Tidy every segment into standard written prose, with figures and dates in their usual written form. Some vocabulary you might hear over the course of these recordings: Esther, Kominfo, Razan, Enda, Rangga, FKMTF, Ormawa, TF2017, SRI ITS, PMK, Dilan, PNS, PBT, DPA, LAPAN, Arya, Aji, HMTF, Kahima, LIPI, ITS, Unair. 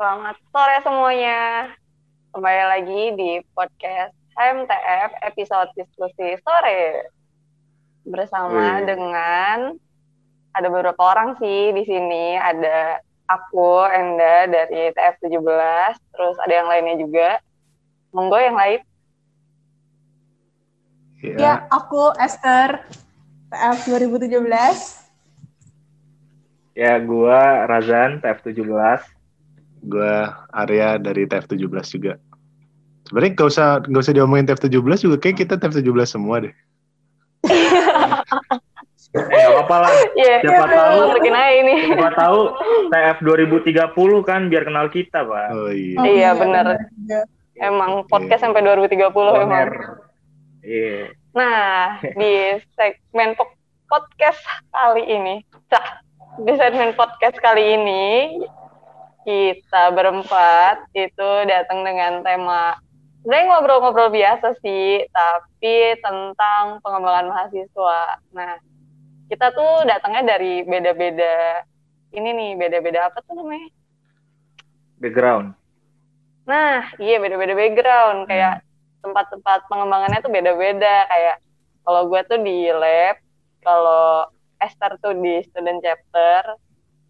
Selamat sore semuanya. Kembali lagi di podcast HMTF episode diskusi sore. Bersama dengan ada beberapa orang sih di sini, ada aku Enda dari TF2017, terus ada yang lainnya juga. Monggo yang lain. Ya, aku Esther TF2017. Ya, gue Razan, TF17. Gue Arya dari TF17 juga. Sebenernya gak usah diomongin TF17 juga, kayak kita TF17 semua deh. Gak apa-apa lah. Siapa tahu TF2030 kan, biar kenal kita, Pak. Oh iya. Iya, bener. Emang podcast sampai 2030 emang. Iya. Nah, di segmen podcast kali ini, di segmen podcast kali ini kita berempat itu datang dengan tema sebenarnya ngobrol-ngobrol biasa sih, tapi tentang pengembangan mahasiswa. Nah, kita tuh datangnya dari beda-beda apa tuh namanya? Background. Nah, iya beda-beda background, kayak tempat-tempat pengembangannya tuh beda-beda. Kayak kalau gue tuh di lab, kalau Esther tuh di student chapter.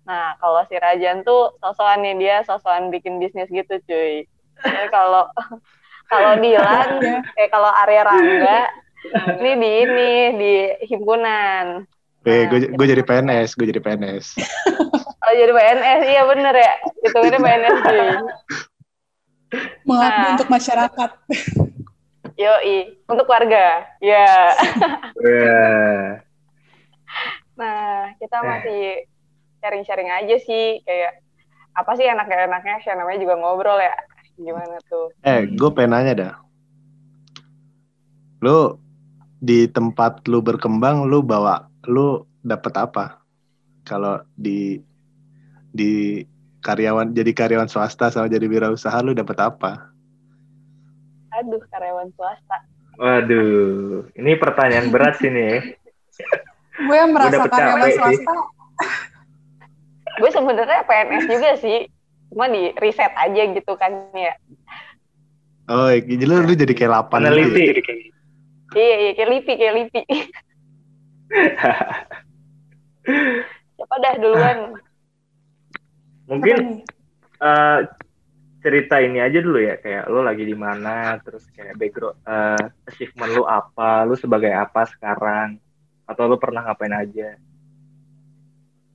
Nah, kalau si Razan tuh sosokannya dia sosokan bikin bisnis gitu, cuy. Jadi kalau Dilan, kayak kalau Arya Rangga, ini di himpunan. Gue jadi PNS. Oh, jadi PNS, iya bener ya. Hitungnya PNS, cuy. Mengabdi untuk masyarakat. Yoi, untuk warga. Ya. Yeah. Nah, kita masih sharing-sharing aja sih, kayak apa sih enak-enaknya, sih namanya juga ngobrol ya, gimana tuh. Gue pengen nanya dah, lu di tempat lu berkembang, lu dapet apa? Kalau di karyawan, jadi karyawan swasta sama jadi wirausaha, lu dapet apa? Aduh, karyawan swasta. Waduh, ini pertanyaan berat sih nih. Gue yang merasa karyawan swasta. Gue sebenarnya PNS juga sih, cuma di riset aja gitu kan ya. Oh, jadi lu jadi kayak LAPAN. Iya, kayak LIPI. Siapa dah duluan? Mungkin cerita ini aja dulu ya, kayak lu lagi di mana, terus kayak background, achievement lu apa, lu sebagai apa sekarang, atau lu pernah ngapain aja?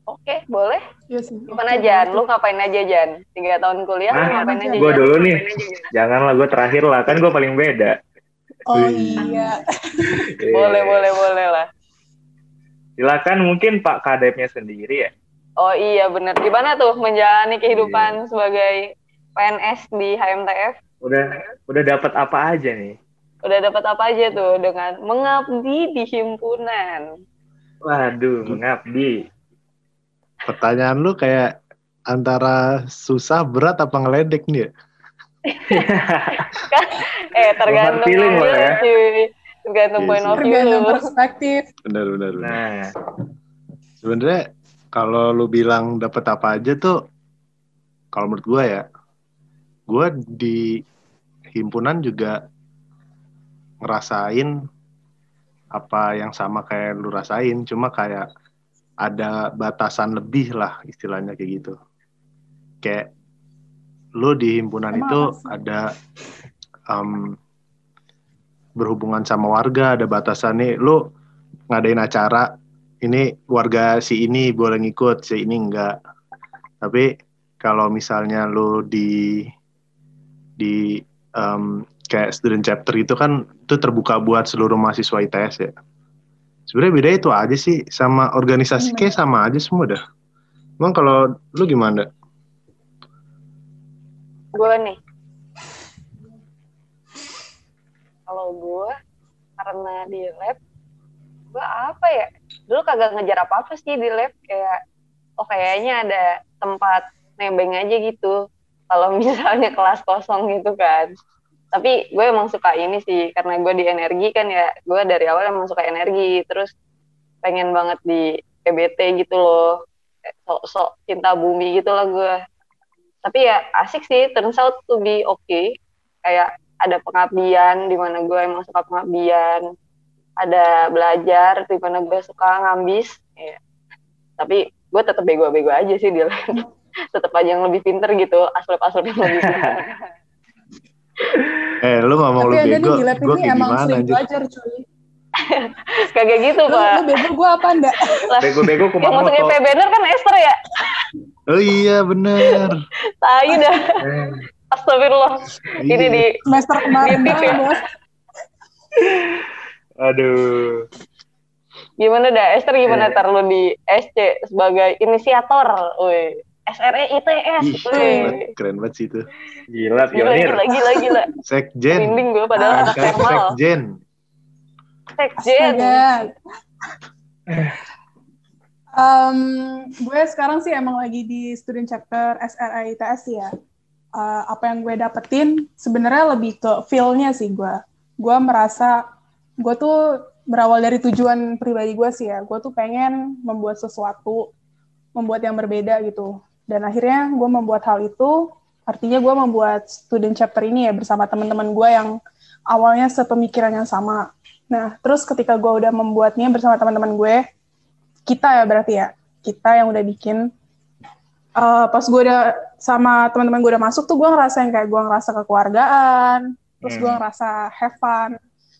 Oke, boleh. Gimana Jan? Lu ngapain aja Jan? 3 tahun kuliah, ngapain aja? Gue dulu nih. Janganlah gue terakhir lah, kan gue paling beda. Oh iya. Boleh lah. Silakan mungkin Pak Kadepnya sendiri ya. Oh iya benar. Gimana tuh menjalani kehidupan sebagai PNS di HMTF? Udah dapat apa aja nih? Udah dapat apa aja tuh dengan mengabdi di himpunan. Waduh, mengabdi. Pertanyaan lu kayak antara susah, berat, apa ngeledek nih ya? Tergantung view ya. Tergantung point of view. Tergantung perspektif. Benar. Nah, sebenarnya kalau lu bilang dapat apa aja tuh, kalau menurut gue ya, gue di himpunan juga ngerasain apa yang sama kayak lu rasain, cuma kayak ada batasan lebih lah istilahnya kayak gitu. Kayak lu di himpunan itu ada berhubungan sama warga, ada batasan nih, lu ngadain acara, ini warga si ini boleh ngikut, si ini enggak. Tapi kalau misalnya lu di kayak student chapter itu kan, itu terbuka buat seluruh mahasiswa ITS ya. Sebenarnya bedanya itu aja sih, sama organisasi kayak sama aja semua dah. Emang kalau lu gimana? Gue nih, kalau gue karena di lab, gue apa ya? Dulu kagak ngejar apa-apa sih di lab, kayak kayaknya ada tempat nembeng aja gitu. Kalau misalnya kelas kosong gitu kan. Tapi gue emang suka ini sih, karena gue di energi kan ya, gue dari awal emang suka energi, terus pengen banget di PBT gitu loh, sok-sok cinta bumi gitu lah gue. Tapi ya asik sih, turns out to be okay. Kayak ada pengabdian, dimana gue emang suka pengabdian. Ada belajar, dimana gue suka ngambis. Ya. Tapi gue tetap bego-bego aja sih di lain. Tetap aja yang lebih pinter gitu, aslep-aslep yang lebih pinter. Lu ngomong lu bego, gue kayak gimana? Tapi ini emang sering belajar cuy. Kagak gitu, Pak. Lu bego gue apa, enggak? Bego-bego kumamoto. Yang maksudnya PBNer kan Esther ya? Oh iya, bener. Tahu dah. Astagfirullah. Ini di semester kemarin banget, Bos. Aduh. Gimana dah, Esther gimana tar lu di SC sebagai inisiator? Woi, SRI ITS. Woi. Keren banget sih itu. Gila, pionir. Gila. Sekjen. Bimbing gue padahal anak formal. Sekjen. Gue sekarang sih emang lagi di student chapter SRI ITS ya. Apa yang gue dapetin sebenarnya lebih ke feel-nya sih gue. Gue merasa gue tuh berawal dari tujuan pribadi gue sih ya. Gue tuh pengen membuat sesuatu, membuat yang berbeda gitu. Dan akhirnya gue membuat hal itu, artinya gue membuat student chapter ini ya bersama teman-teman gue yang awalnya sepemikiran yang sama. Nah, terus ketika gue udah membuatnya bersama teman-teman gue, kita ya berarti ya, kita yang udah bikin. Pas gue udah sama teman-teman gue udah masuk tuh gue ngerasain kayak gue ngerasa kekeluargaan, terus gue ngerasa have fun.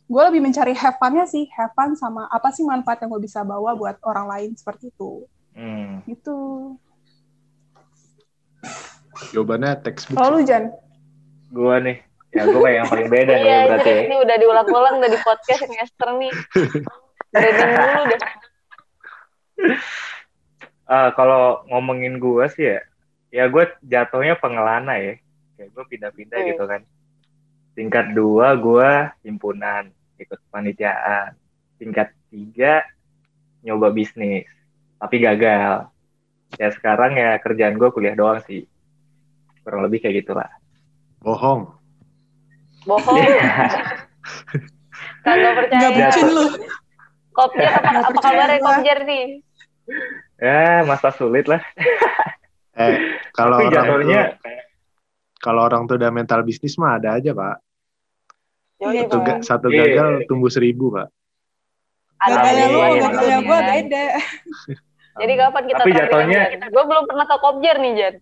Gue lebih mencari have fun-nya sih, have fun sama apa sih manfaat yang gue bisa bawa buat orang lain seperti itu. Gitu. Jawabannya textbook. Lalu, Jan? Gue nih, ya gue kayak yang paling beda nih ya, berarti. Iya, ini udah diulang-ulang, udah di podcast yang Esther nih. Reading dulu deh. Kalau ngomongin gue sih ya gue jatuhnya pengelana ya. Kayak gue pindah-pindah gitu kan. Tingkat 2 gue himpunan, ikut kepanitiaan. Tingkat 3 nyoba bisnis, tapi gagal. Ya sekarang ya kerjaan gue kuliah doang sih. Kurang lebih kayak gitu lah. Bohong. Kagak percaya. Bucin lu. Kopjer apa kabarnya Kopjer nih? Ya masa sulit lah. Kalau jatuhnya kalau orang tuh udah mental bisnis mah ada aja, Pak. Satu gagal tumbuh 1000, Pak. Gagalnya lu, gagalnya gue beda. Jadi kapan kita jatuhnya? Gue belum pernah ke Kopjer nih, Jan.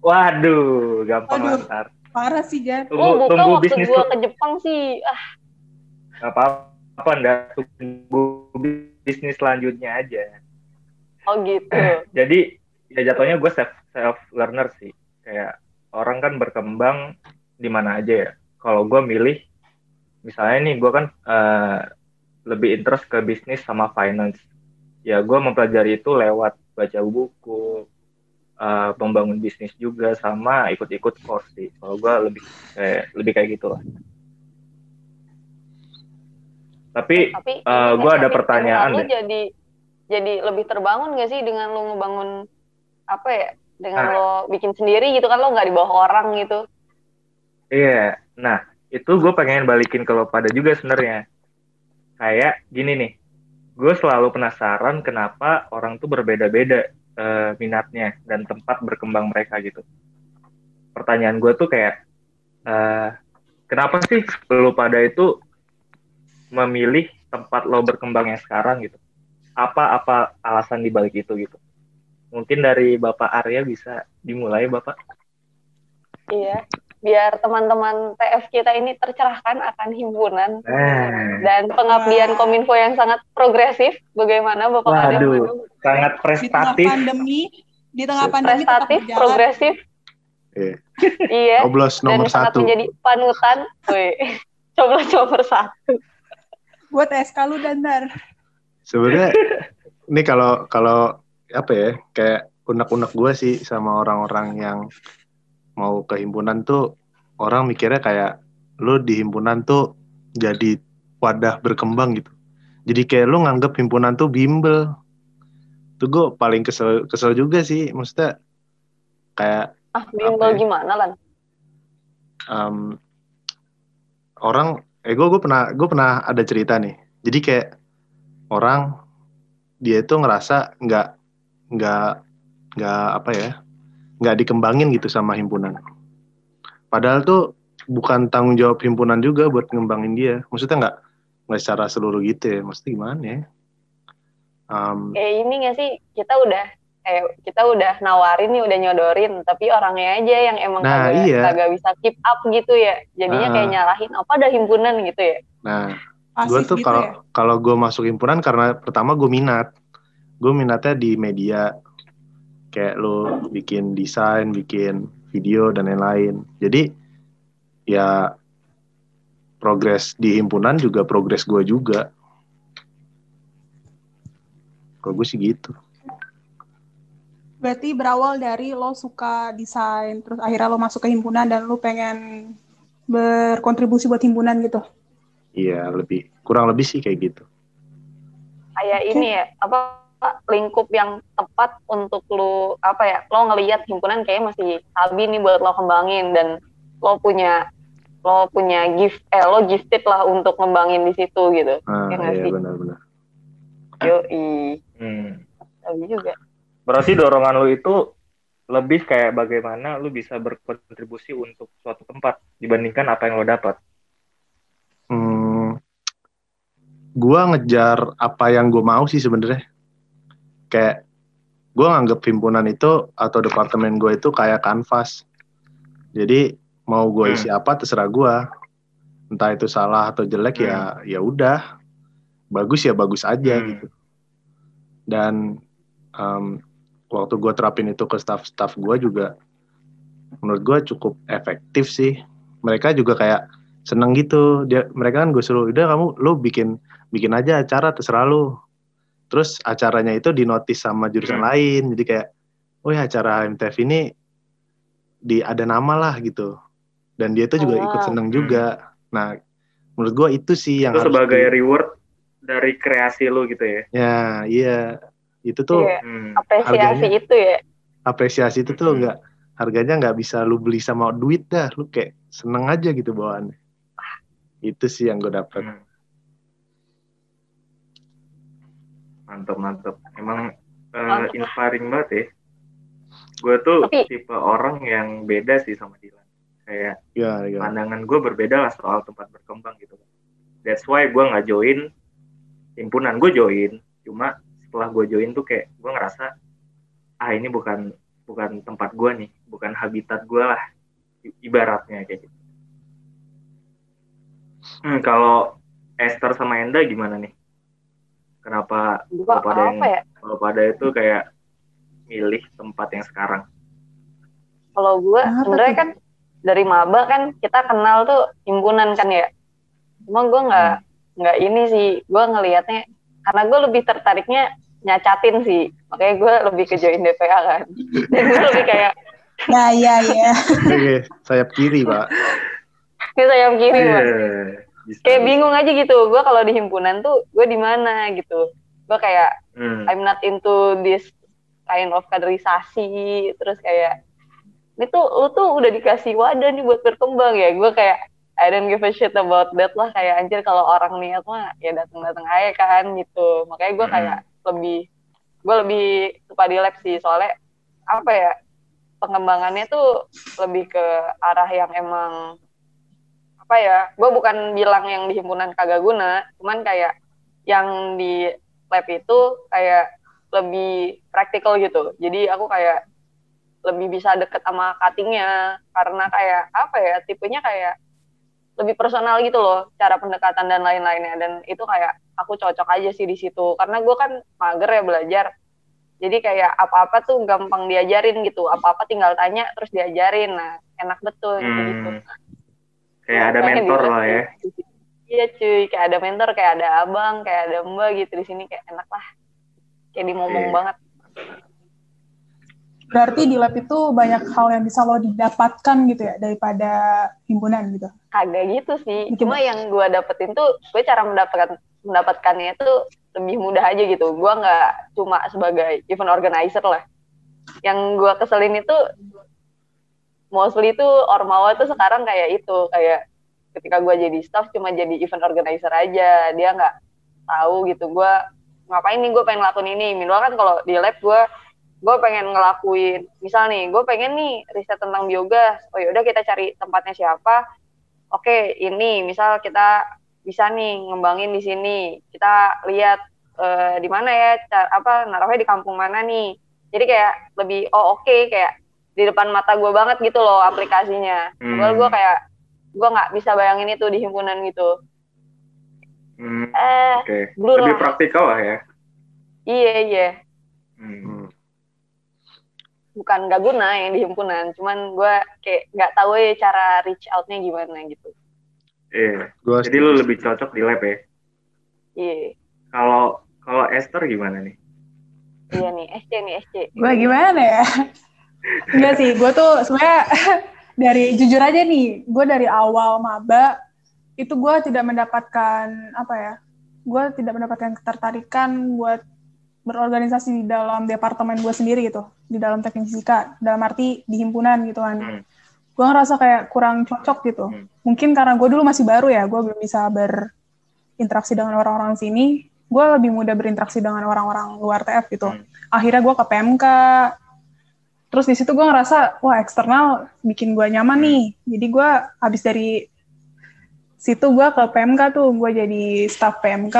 Waduh, gampang lantar. Parah sih, Jan. Tumbuh bisnis gue ke Jepang sih. Gak apa-apa, enggak. Tumbuh bisnis selanjutnya aja. Oh gitu. Jadi, ya jatuhnya gue self-learner sih. Kayak orang kan berkembang di mana aja ya. Kalau gue milih, misalnya nih gue kan lebih interest ke bisnis sama finance. Ya gue mempelajari itu lewat baca buku, membangun bisnis juga sama ikut-ikut course sih. Kalau gue lebih kayak gitu lah. Tapi gue ada pertanyaan deh. Jadi lebih terbangun gak sih dengan lo ngebangun apa ya? Dengan lo bikin sendiri gitu kan, lo nggak di bawah orang gitu. Iya, nah itu gue pengen balikin ke lo pada juga sebenarnya. Kayak gini nih, gue selalu penasaran kenapa orang tuh berbeda-beda minatnya dan tempat berkembang mereka gitu. Pertanyaan gue tuh kayak, kenapa sih lo pada itu memilih tempat lo berkembangnya sekarang gitu? Apa alasan dibalik itu gitu? Mungkin dari Bapak Arya bisa dimulai, Bapak. Iya, biar teman-teman TF kita ini tercerahkan akan himpunan dan pengabdian Kominfo yang sangat progresif. Bagaimana Bapak Arya? Waduh, sangat prestatif. Di tengah pandemi prestatif, progresif. Iya. Coblos nomor 1. Dan sangat menjadi panutan. Coblos nomor 1. Buat SK lu, Dandar. Sebenarnya ini kalau apa ya, kayak unek-unek gue sih sama orang-orang yang mau ke himpunan tuh, orang mikirnya kayak lu di himpunan tuh jadi wadah berkembang gitu. Jadi kayak lu nganggep himpunan tuh bimbel. Tuh gue paling kesel juga sih, maksudnya kayak bimbel ya? Gimana Lan? Orang gue pernah ada cerita nih. Jadi kayak orang dia itu ngerasa nggak apa ya, nggak dikembangin gitu sama himpunan. Padahal tuh bukan tanggung jawab himpunan juga buat ngembangin dia. Maksudnya nggak secara seluruh gitu ya. Maksudnya gimana ya? Kayak ini nggak sih, kita udah nawarin nih, udah nyodorin, tapi orangnya aja yang emang kagak bisa keep up gitu ya. Jadinya kayak nyalahin apa ada himpunan gitu ya. Nah, gue tuh kalau gue masuk himpunan karena pertama gue minatnya di media, kayak lo bikin desain, bikin video dan lain-lain. Jadi ya progres di himpunan juga progres gue juga. Kalau gue sih gitu. Berarti berawal dari lo suka desain, terus akhirnya lo masuk ke himpunan dan lo pengen berkontribusi buat himpunan gitu? Iya, kurang lebih sih kayak gitu. Kayak ini ya, lingkup yang tepat untuk lo, lo ngelihat himpunan kayaknya masih sabi nih buat lo kembangin, dan lo punya gifted lah untuk ngembangin di situ gitu. Iya, benar-benar. Yoi. Sabi juga. Berarti dorongan lu itu lebih kayak bagaimana lu bisa berkontribusi untuk suatu tempat dibandingkan apa yang lu dapat. Gua ngejar apa yang gua mau sih sebenarnya. Kayak gua nganggep himpunan itu atau departemen gua itu kayak kanvas. Jadi mau gua isi apa terserah gua. Entah itu salah atau jelek ya udah. Bagus ya bagus aja gitu. Dan waktu gue terapin itu ke staff-staff gue juga, menurut gue cukup efektif sih. Mereka juga kayak seneng gitu. Mereka kan gue suruh, udah kamu lo bikin aja acara terserah lo. Terus acaranya itu dinotis sama jurusan lain. Jadi kayak, oh ya acara HMTF ini ada nama lah gitu. Dan dia tuh juga ikut seneng juga. Nah, menurut gue itu sih yang itu sebagai reward dari kreasi lo gitu ya. Ya, iya. Itu tuh apresiasi harganya, itu ya. Apresiasi itu tuh harganya nggak bisa lu beli sama duit dah, lu kayak seneng aja gitu bawaannya. Itu sih yang gue dapet. Mantap. Emang inspiring banget ya. Gue tuh tipe orang yang beda sih sama Dilan. Kayak pandangan gue berbeda lah soal tempat berkembang gitu. That's why gue nggak join himpunan, gue join cuma setelah gue join tuh kayak gue ngerasa ini bukan tempat gue nih, bukan habitat gue lah ibaratnya kayak gitu. Kalau Esther sama Enda gimana nih? Kenapa kalau pada itu kayak milih tempat yang sekarang? Kalau gue sebenarnya kan dari maba kan kita kenal tuh himpunan kan ya. Cuma gue nggak ini sih, gue ngelihatnya karena gue lebih tertariknya nyacatin sih, makanya gue lebih ke join DPA kan, dan gue lebih kayak ya sayap kiri pak, ini sayap kiri pak, kayak bingung aja gitu, gue kalau di himpunan tuh gue di mana gitu, gue kayak I'm not into this kind of kaderisasi, terus kayak ini tuh lu tuh udah dikasih wadah nih buat berkembang ya, gue kayak I don't give a shit about that lah, kayak anjir kalau orang niat mah ya datang-datang aja kan gitu. Makanya gue kayak lebih suka di lab sih, soalnya pengembangannya tuh lebih ke arah yang emang gue bukan bilang yang di himpunan kagak guna, cuman kayak yang di lab itu kayak lebih praktikal gitu. Jadi aku kayak lebih bisa deket sama cuttingnya karena kayak tipenya kayak lebih personal gitu loh, cara pendekatan dan lain-lainnya, dan itu kayak aku cocok aja sih di situ, karena gue kan mager ya belajar, jadi kayak apa-apa tuh gampang diajarin gitu, apa-apa tinggal tanya terus diajarin, nah enak betul gitu. Kayak ada mentor lah ya. Iya cuy, kayak ada mentor, kayak ada abang, kayak ada mbak gitu di sini, kayak enak lah, kayak dimomong banget. Berarti di lab itu banyak hal yang bisa lo didapatkan gitu ya daripada himpunan gitu? Kagak gitu sih, cuma yang gue dapetin tuh gue cara mendapatkannya itu lebih mudah aja gitu. Gue nggak cuma sebagai event organizer lah. Yang gue keselin itu mostly itu Ormawa tuh sekarang kayak itu, kayak ketika gue jadi staff cuma jadi event organizer aja, dia nggak tahu gitu gue ngapain nih, gue pengen ngelakuin ini. Minimal kan kalau di lab gue gue pengen ngelakuin, misal nih, gue pengen nih riset tentang biogas, oh yaudah kita cari tempatnya siapa, oke ini, misal kita bisa nih ngembangin di sini, kita lihat di mana ya, apa naruhnya di kampung mana nih, jadi kayak lebih oke, kayak di depan mata gue banget gitu loh aplikasinya, padahal gue kayak gue nggak bisa bayangin itu di himpunan gitu. Lebih praktikal lah ya. Iya. Bukan nggak guna yang di himpunan, cuman gue kayak nggak tahu ya cara reach out-nya gimana gitu. Jadi lu lebih cocok di lab ya? Iya. Kalau Esther gimana nih? Iya nih, SC. Gue gimana ya? Enggak sih, gue tuh sebenarnya dari jujur aja nih, gue dari awal maba itu gue tidak mendapatkan ketertarikan buat berorganisasi di dalam departemen gue sendiri gitu, di dalam teknik fisika, dalam arti di himpunan gitu kan. Gue ngerasa kayak kurang cocok gitu. Mungkin karena gue dulu masih baru ya, gue belum bisa berinteraksi dengan orang-orang sini, gue lebih mudah berinteraksi dengan orang-orang luar TF gitu. Akhirnya gue ke PMK, terus di situ gue ngerasa, wah eksternal bikin gue nyaman nih. Jadi gue habis dari situ gue ke PMK tuh, gue jadi staff PMK,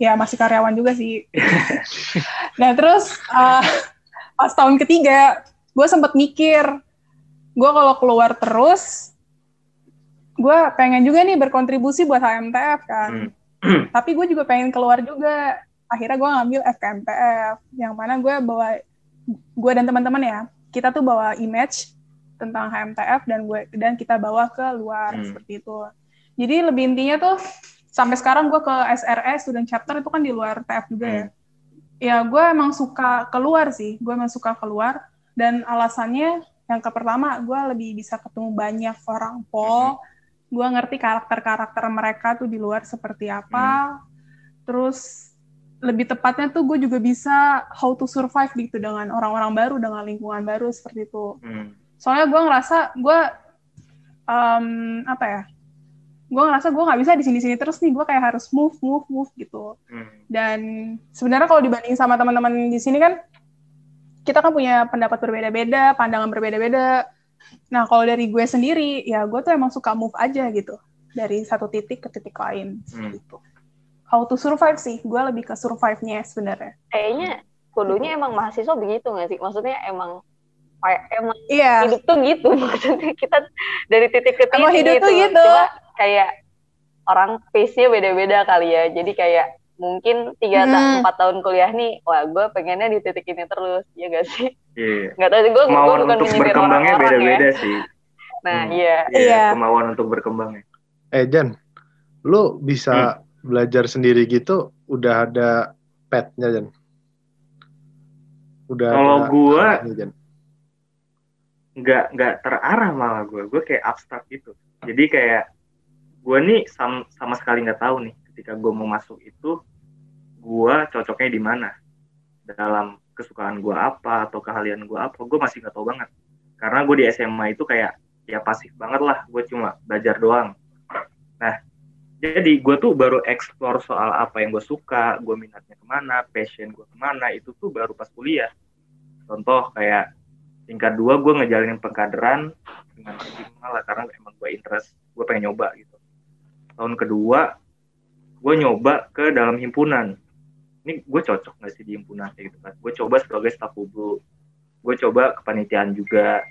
ya masih karyawan juga sih. Nah terus pas tahun ketiga gue sempet mikir gue kalau keluar terus gue pengen juga nih berkontribusi buat HMTF kan, tapi gue juga pengen keluar juga. Akhirnya gue ngambil FKMTF, yang mana gue dan teman-teman ya, kita tuh bawa image tentang HMTF dan kita bawa ke luar seperti itu. Jadi lebih intinya tuh sampai sekarang gue ke SRI student chapter itu kan di luar TF juga ya. Ya gue emang suka keluar sih, dan alasannya yang pertama gue lebih bisa ketemu banyak orang pol, gue ngerti karakter-karakter mereka tuh di luar seperti apa, terus lebih tepatnya tuh gue juga bisa how to survive gitu dengan orang-orang baru, dengan lingkungan baru seperti itu. Soalnya gue ngerasa gue gue nggak bisa di sini-sini terus nih, gue kayak harus move gitu. Dan sebenarnya kalau dibanding sama teman-teman di sini kan, kita kan punya pendapat berbeda-beda, pandangan berbeda-beda. Nah kalau dari gue sendiri, ya gue tuh emang suka move aja gitu, dari satu titik ke titik lain gitu. How to survive sih, gue lebih ke survive-nya sebenarnya. Kayaknya kudunya emang mahasiswa begitu nggak sih? Maksudnya emang hidup tuh gitu, maksudnya kita dari titik ke titik emang hidup gitu. Tuh gitu. Coba, kayak orang pace-nya beda-beda kali ya. Jadi kayak mungkin 3-4 tahun kuliah nih, wah gue pengennya di titik ini terus, ya gak sih? Iya. Gak tau sih, gue bukan menyindir orang-orang beda-beda ya. Sih. Nah, iya. Kemauan untuk berkembangnya. Jan, lu bisa belajar sendiri gitu, udah ada pad-nya, Jan? Kalau gue, gak terarah malah gue. Gue kayak abstrak gitu. Jadi kayak, gue nih sama sekali nggak tahu nih ketika gue mau masuk itu gue cocoknya di mana, dalam kesukaan gue apa atau keahlian gue apa, gue masih nggak tahu banget karena gue di SMA itu kayak ya pasif banget lah, gue cuma belajar doang. Nah jadi gue tuh baru explore soal apa yang gue suka, gue minatnya kemana, passion gue kemana, itu tuh baru pas kuliah. Contoh kayak tingkat 2 gue ngejalanin pengkaderan dengan maksimal lah karena emang gue interest, gue pengen nyoba gitu. Tahun kedua, gue nyoba ke dalam himpunan. Ini gue cocok nggak sih di himpunan kayak gitu kan? Gue coba sebagai staf hubu, gue coba kepanitiaan juga.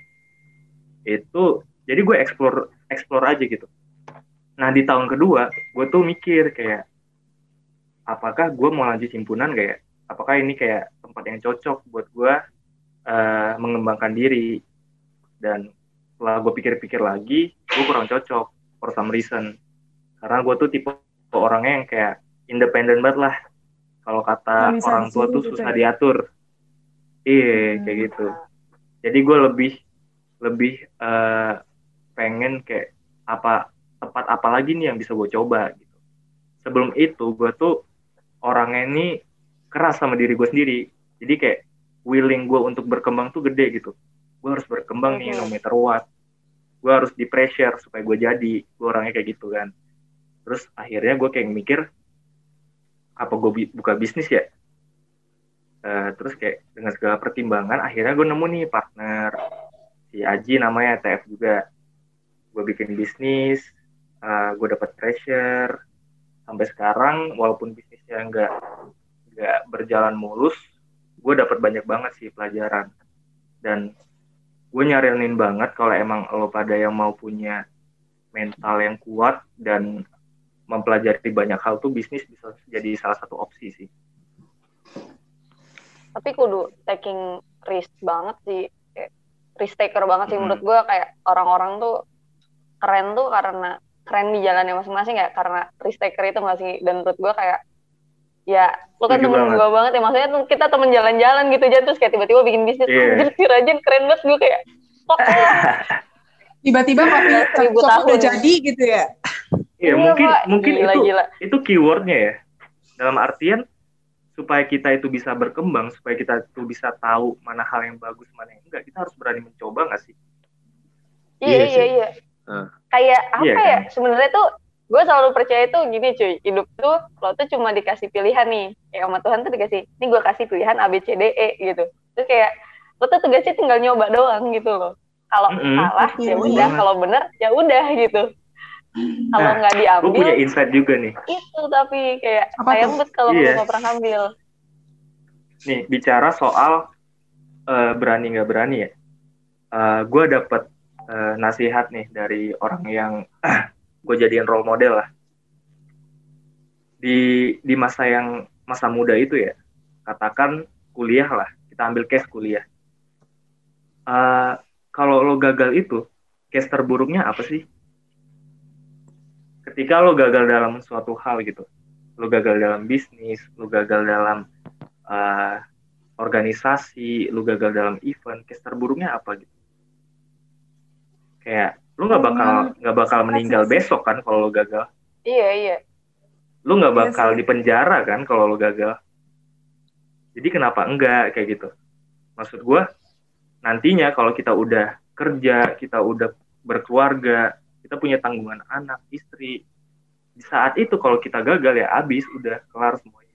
Itu, jadi gue explore aja gitu. Nah di tahun kedua, gue tuh mikir kayak, apakah gue mau lanjut himpunan gak ya? Apakah ini kayak tempat yang cocok buat gue mengembangkan diri? Dan setelah gue pikir-pikir lagi, gue kurang cocok for some reason. Karena gue tuh tipe orangnya yang kayak independen banget lah. Kalau kata orang tua tuh susah gitu diatur. Iya, kayak gitu. Jadi gue lebih pengen kayak tempat apa lagi nih yang bisa gue coba gitu. Sebelum itu gue tuh orangnya ini keras sama diri gue sendiri. Jadi kayak willing gue untuk berkembang tuh gede gitu. Gue harus berkembang nih no matter what. Gue harus di pressure supaya gue jadi. Gue orangnya kayak gitu kan. Terus akhirnya gue kayak mikir, apa gue buka bisnis ya? Terus kayak dengan segala pertimbangan akhirnya gue nemu nih partner si Aji namanya, TF juga. Gue bikin bisnis, gue dapat pressure sampai sekarang. Walaupun bisnisnya nggak berjalan mulus, gue dapat banyak banget sih pelajaran. Dan gue nyaranin banget kalau emang lo pada yang mau punya mental yang kuat dan mempelajari banyak hal tuh, bisnis bisa jadi salah satu opsi sih. Tapi kudu taking risk banget sih, risk taker banget sih. Menurut gue kayak orang-orang tuh keren tuh karena keren di jalannya masing-masing ya, karena risk taker itu nggak sih. Dan menurut gue kayak ya lo kan temen gue banget ya, maksudnya kita temen jalan-jalan gitu aja, terus kayak tiba-tiba bikin bisnis. Anjir si Razan keren banget, gue kayak kok tiba-tiba udah jadi gitu ya. Iya mungkin gila, itu keywordnya ya, dalam artian supaya kita itu bisa berkembang, supaya kita itu bisa tahu mana hal yang bagus, mana yang enggak, kita harus berani mencoba nggak sih? Iya. Kayak apa ya? Kan? Sebenarnya tuh gue selalu percaya itu gini cuy, hidup tuh lo tuh cuma dikasih pilihan nih, ya sama Tuhan tuh dikasih, ini gue kasih pilihan A B C D E gitu. Terus kayak lo tuh tugasnya tinggal nyoba doang gitu loh. Kalau salah ya udah, kalau bener ya udah gitu. Kalau nggak diambil, gue punya insight juga nih. Itu tapi kayak sayang banget kalau nggak pernah ambil. Nih bicara soal berani nggak berani ya. Gue dapet nasihat nih dari orang yang gue jadiin role model lah. Di masa muda itu ya, katakan kuliah lah. Kita ambil case kuliah. Kalau lo gagal itu, case terburuknya apa sih? Ketika lo gagal dalam suatu hal gitu, lo gagal dalam bisnis, lo gagal dalam organisasi, lo gagal dalam event, case terburuknya apa gitu? Kayak lo nggak bakal meninggal besok kan kalau lo gagal? Iya. Lo nggak bakal dipenjara kan kalau lo gagal? Jadi kenapa enggak kayak gitu? Maksud gue nantinya kalau kita udah kerja, kita udah berkeluarga, kita punya tanggungan anak, istri. Di saat itu kalau kita gagal ya abis, udah kelar semuanya.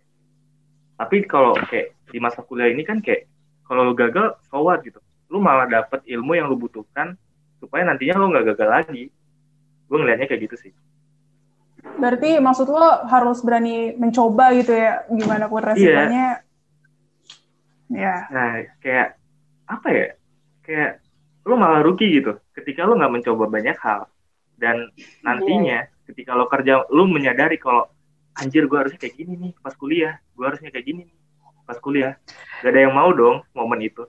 Tapi kalau kayak di masa kuliah ini kan kayak kalau lo gagal, so what gitu. Lo malah dapet ilmu yang lo butuhkan supaya nantinya lo gak gagal lagi. Gue ngeliatnya kayak gitu sih. Berarti maksud lo harus berani mencoba gitu ya, gimana pun resikonya. Iya. Nah kayak apa ya, kayak lo malah rugi gitu ketika lo gak mencoba banyak hal. Dan nantinya ketika lo kerja, lo menyadari kalau anjir gue harusnya kayak gini nih pas kuliah, gue harusnya kayak gini nih pas kuliah. Gak ada yang mau dong momen itu.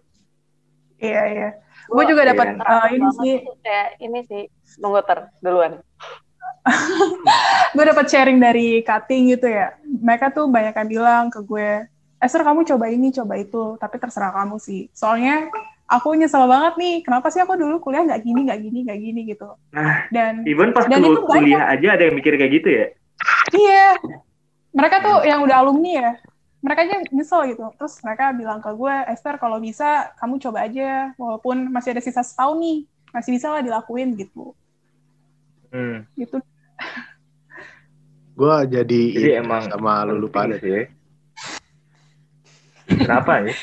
Iya. Gue juga dapat ini sih. Kayak ini sih, nunggoter duluan. Gue dapat sharing dari cutting gitu ya. Mereka tuh banyak yang bilang ke gue, Esther kamu coba ini, coba itu, tapi terserah kamu sih. Soalnya aku nyesel banget nih, kenapa sih aku dulu kuliah nggak gini gitu. Nah, dan itu kuliah aja ada yang mikir kayak gitu ya? Iya, mereka tuh yang udah alumni ya, mereka aja nyesel gitu. Terus mereka bilang ke gue, Esther kalau bisa kamu coba aja, walaupun masih ada sisa setahun nih, masih bisa lah dilakuin gitu. Gitu. Gue jadi emang sama lulu pada sih. Kenapa ya?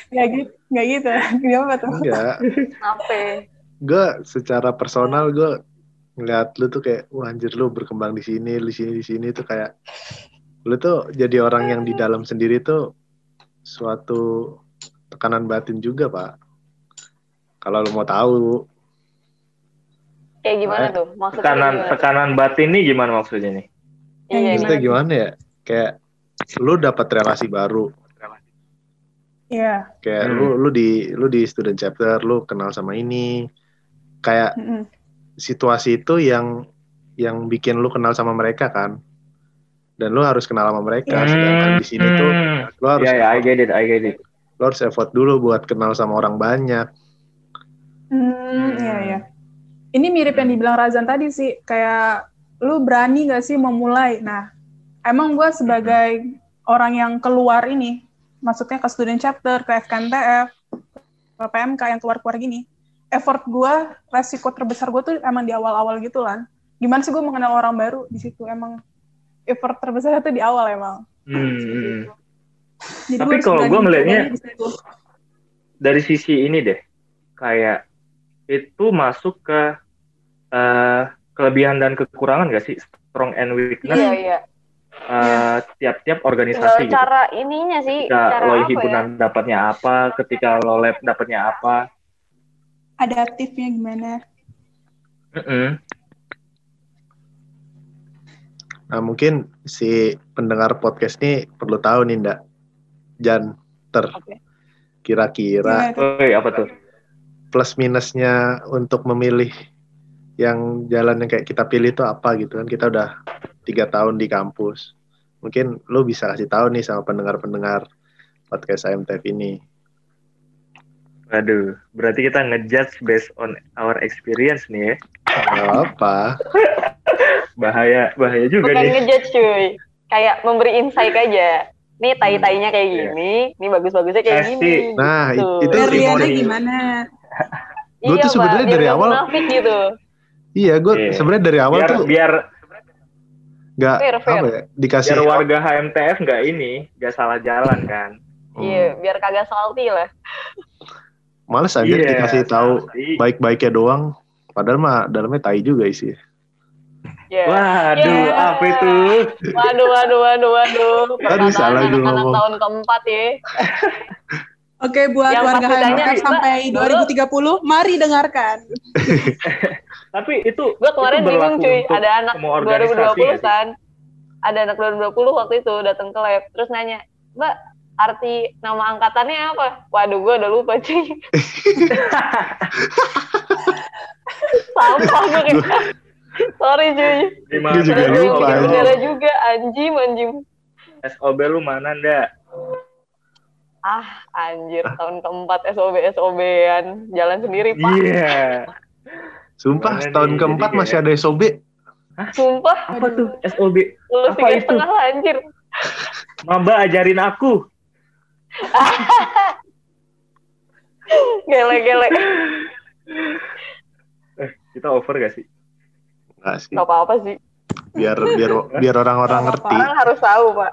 Nggak gitu. Kenapa tuh? Nggak. Apa? Gue secara personal gue ngeliat lu tuh kayak, wah anjir lu berkembang di sini tuh kayak lu tuh jadi orang yang di dalam sendiri tuh suatu tekanan batin juga pak. Kalau lu mau tahu. Kayak gimana tuh? Maksudnya tekanan batin nih gimana maksudnya nih? Maksudnya gimana ya? Kayak lu dapat relasi baru. Iya. Yeah. Kayak lu di student chapter, lu kenal sama ini. Kayak situasi itu yang bikin lu kenal sama mereka kan. Dan lu harus kenal sama mereka. Sedangkan di sini tuh lu harus I get it. Lu harus effort dulu buat kenal sama orang banyak. Iya. Ini mirip yang dibilang Razan tadi sih, kayak lu berani enggak sih memulai. Nah, emang gue sebagai orang yang keluar ini, maksudnya ke student chapter, ke FKMTF, ke PMK yang keluar-keluar gini, effort gue, resiko terbesar gue tuh emang di awal-awal gitu kan. Gimana sih gue mengenal orang baru di situ, emang effort terbesar itu di awal emang. Jadi tapi kalau gue ngelihatnya dari sisi ini deh, kayak itu masuk ke kelebihan dan kekurangan gak sih? Strong and weakness. Iya, iya. Tiap-tiap organisasi gitu. Cara ininya sih. Ketika lo himpunan ya? Dapatnya apa, ketika lo lab dapatnya apa. Adaptifnya gimana? Nah mungkin si pendengar podcast ini perlu tahu nih Nda. Jan kira-kira apa tuh plus minusnya untuk memilih yang jalan yang kayak kita pilih itu apa gitu kan, kita udah 3 tahun di kampus, mungkin lu bisa kasih tahu nih sama pendengar-pendengar podcast HMTF ini. Waduh, berarti kita ngejudge based on our experience nih ya. Gak apa. bahaya juga. Bukan nih. Bukan ngejudge cuy, kayak memberi insight aja. Nih tai-tainya kayak gini, nih bagus-bagusnya kayak gini. Nah, gitu. Itu Riana gimana? Gue tuh sebenarnya dari awal gitu. Iya, gue sebenarnya dari awal biar, tuh nggak apa ya, dikasih biar warga HMTF nggak salah jalan kan. Iya, biar kagak salty lah. Males aja dikasih tahu baik-baiknya doang, padahal mah dalamnya tai juga isinya. Yeah. Waduh, apa itu? Waduh. Aduh, salah gue ngomong. Tahun keempat ya. Oke, buat yang warga HMTF sampai 2030, mari dengarkan. Tapi itu gue kemarin bingung cuy, ada anak 2020 kan. Ada anak 2020 waktu itu datang ke lab, terus nanya, "Mbak, arti nama angkatannya apa?" Waduh, gue udah lupa cuy. Sampah gue gitu. Sorry cuy. Gue juga lupa. Gue juga anjim. SOB lu mana Nda? Ah anjir, tahun keempat SOB-an jalan sendiri pak. Iya. Sumpah tahun keempat masih ada SOB. Hah? Sumpah. Apa tuh SOB? Lulus 3,5 lah anjir. Mamba ajarin aku. Gelek. Kita over gak sih? Gak apa-apa sih. Biar orang-orang ngerti. Orang harus tahu, Pak.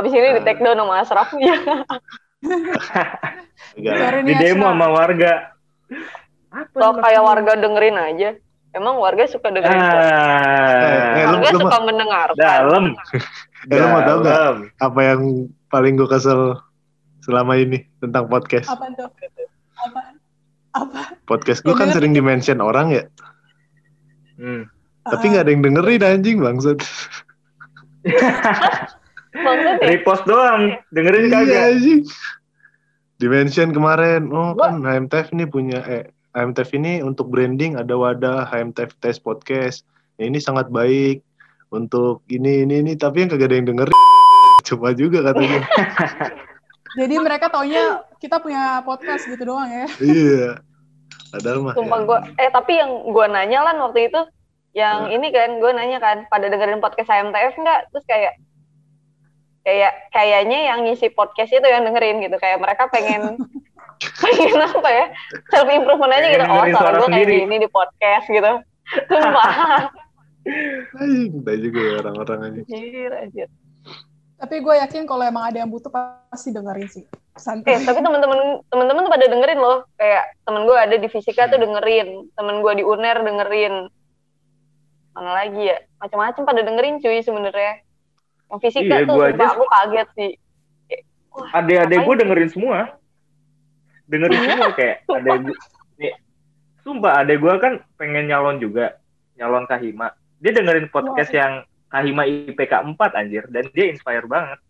Abis ini di take down sama Asrafnya. Di demo sama warga. Kalau kayak warga dengerin aja. Emang warga suka dengerin? Warga suka mendengarkan. Dalam. Lu mau tau gak apa yang paling gue kesel selama ini tentang podcast? Apa tuh? Apa? Podcast gue kan sering di-mention orang ya. Tapi nggak ada yang dengerin anjing bangsat. Repost doang, dengerin kagak. Dimension kemarin, kan HMTF ini punya HMTF ini untuk branding ada wadah HMTF Tes Podcast. Ya, ini sangat baik untuk ini tapi yang kagak ada yang dengerin. Coba juga katanya. Jadi mereka taunya kita punya podcast gitu doang ya. Iya. Padahal mah. Sumpah gua tapi yang gua nanya Lan waktu itu yang ini kan, gue nanya kan, pada dengerin podcast HMTF nggak? Terus kayaknya yang ngisi podcast itu yang dengerin gitu. Kayak mereka pengen apa ya? Self-improvement aja gitu. Oh, salah gue kayak gini di podcast gitu. Sumpah. Udah juga ya orang-orang aja. Anjir. Tapi gue yakin kalau emang ada yang butuh pasti dengerin sih. Tapi temen-temen pada dengerin loh. Kayak temen gue ada di Fisika tuh dengerin. Temen gue di Unair dengerin. Mana lagi ya, macam-macam pada dengerin cuy sebenarnya. Yang Fisika tuh aku kaget sih. Adek-adek gue dengerin semua. Kayak adek gue kan pengen nyalon juga. Nyalon Kahima. Dia dengerin podcast yang Kahima IPK 4 anjir. Dan dia inspire banget.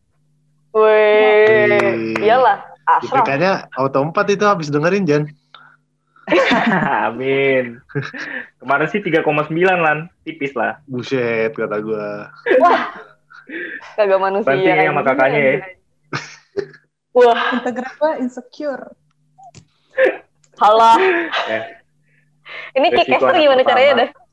Wih, iyalah. IPK-nya auto 4 itu habis dengerin Jan. Amin. Kemarin sih 3,9 lan, tipis lah. Buset kata gue. Wah, kagak manusia. Bantingnya sama kakaknya ya. Wah, integralnya insecure. Halah. Ini kick Esther gimana caranya deh?